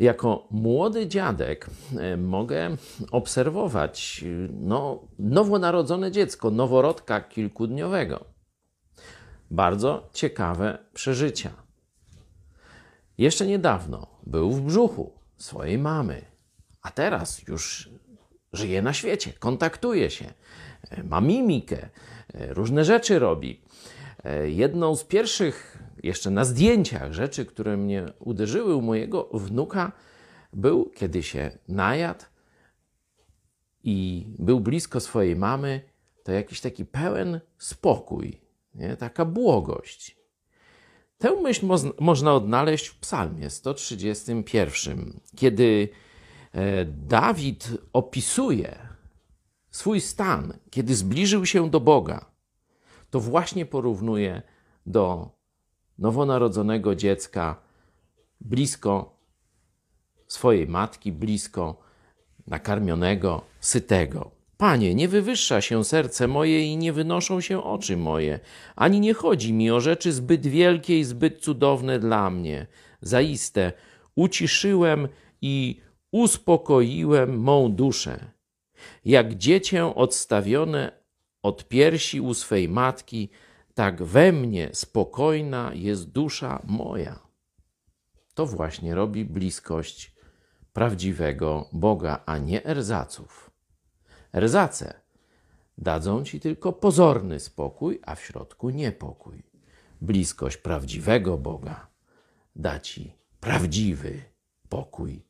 jako młody dziadek mogę obserwować nowonarodzone dziecko, noworodka kilkudniowego. Bardzo ciekawe przeżycia. Jeszcze niedawno był w brzuchu swojej mamy, a teraz już żyje na świecie, kontaktuje się, ma mimikę, różne rzeczy robi. Jedną z pierwszych, jeszcze na zdjęciach, rzeczy, które mnie uderzyły u mojego wnuka, był, kiedy się najadł i był blisko swojej mamy, to jakiś taki pełen spokój, nie? Taka błogość. Tę myśl można odnaleźć w Psalmie 131, kiedy Dawid opisuje swój stan, kiedy zbliżył się do Boga. To właśnie porównuje do nowonarodzonego dziecka blisko swojej matki, blisko nakarmionego, sytego. Panie, nie wywyższa się serce moje i nie wynoszą się oczy moje, ani nie chodzi mi o rzeczy zbyt wielkie i zbyt cudowne dla mnie. Zaiste uciszyłem i uspokoiłem mą duszę. Jak dziecię odstawione od piersi u swej matki, tak we mnie spokojna jest dusza moja. To właśnie robi bliskość prawdziwego Boga, a nie erzaców. Erzace dadzą ci tylko pozorny spokój, a w środku niepokój. Bliskość prawdziwego Boga da ci prawdziwy pokój